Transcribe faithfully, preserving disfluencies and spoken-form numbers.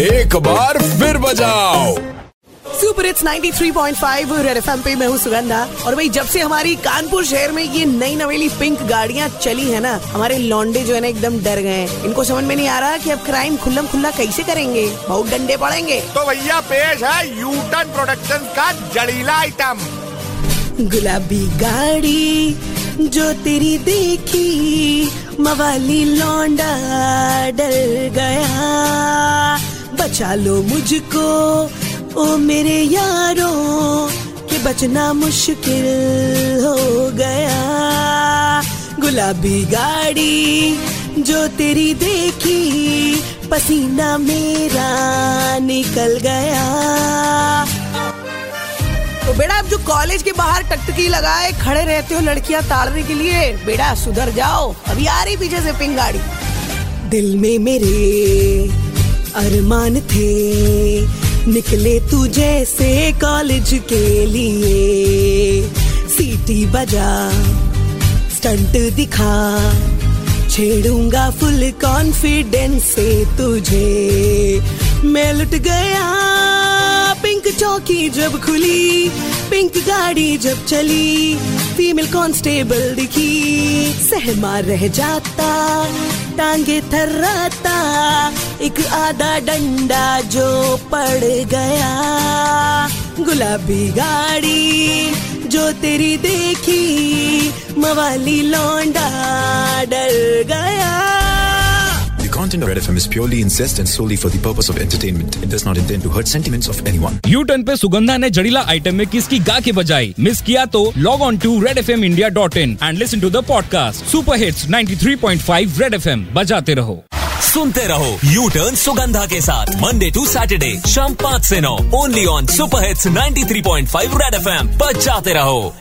एक बार फिर बजाओ सुपर इट्स तिरानवे पॉइंट फाइव रेड एफएम पे। मैं हूँ सुगंधा और भाई जब से हमारी कानपुर शहर में ये नई नवेली पिंक गाड़ियाँ चली है ना, हमारे लौंडे जो है ना एकदम डर गए। इनको समझ में नहीं आ रहा कि अब क्राइम खुल्लम खुल्ला कैसे करेंगे, बहुत डंडे पड़ेंगे। तो भैया पेश है यू टर्न प्रोडक्शन का जड़ीला आइटम। गुलाबी गाड़ी जो तेरी देखी मवाली लौंडा डर गया, बचा लो मुझको ओ मेरे यारों कि बचना मुश्किल हो गया। गुलाबी गाड़ी जो तेरी देखी पसीना मेरा निकल गया। तो बेटा आप जो कॉलेज के बाहर टकटकी लगाए खड़े रहते हो लड़कियां ताड़ने के लिए, बेटा सुधर जाओ, अभी आ रही पीछे से पिंक गाड़ी। दिल में मेरे अरमान थे, निकले तू जैसे कॉलेज के लिए। सीटी बजा स्टंट दिखा, छेड़ूंगा फुल कॉन्फिडेंस से तुझे। मैं लुट गया पिंक चौकी जब खुली, पिंक गाड़ी जब चली, फीमेल कांस्टेबल दिखी। सहमा रह जाता, टांगे थर्राता, एक आधा डंडा जो पड़ गया। गुलाबी गाड़ी जो तेरी देखी मवाली लौंडा डर गया। Content of Red F M is purely incest and solely for the purpose of entertainment. It does not intend to hurt sentiments of anyone. U Turn पे सुगंधा ने जड़ीला आइटम में किसकी गा के बजाई। मिस किया तो log on to red f m india dot in and listen to the podcast. Super hits तिरानवे point five Red F M बजाते रहो, सुनते रहो। U Turn सुगंधा के साथ Monday to Saturday शाम पाँच से नौ only on Super hits तिरानवे point five Red F M बजाते रहो।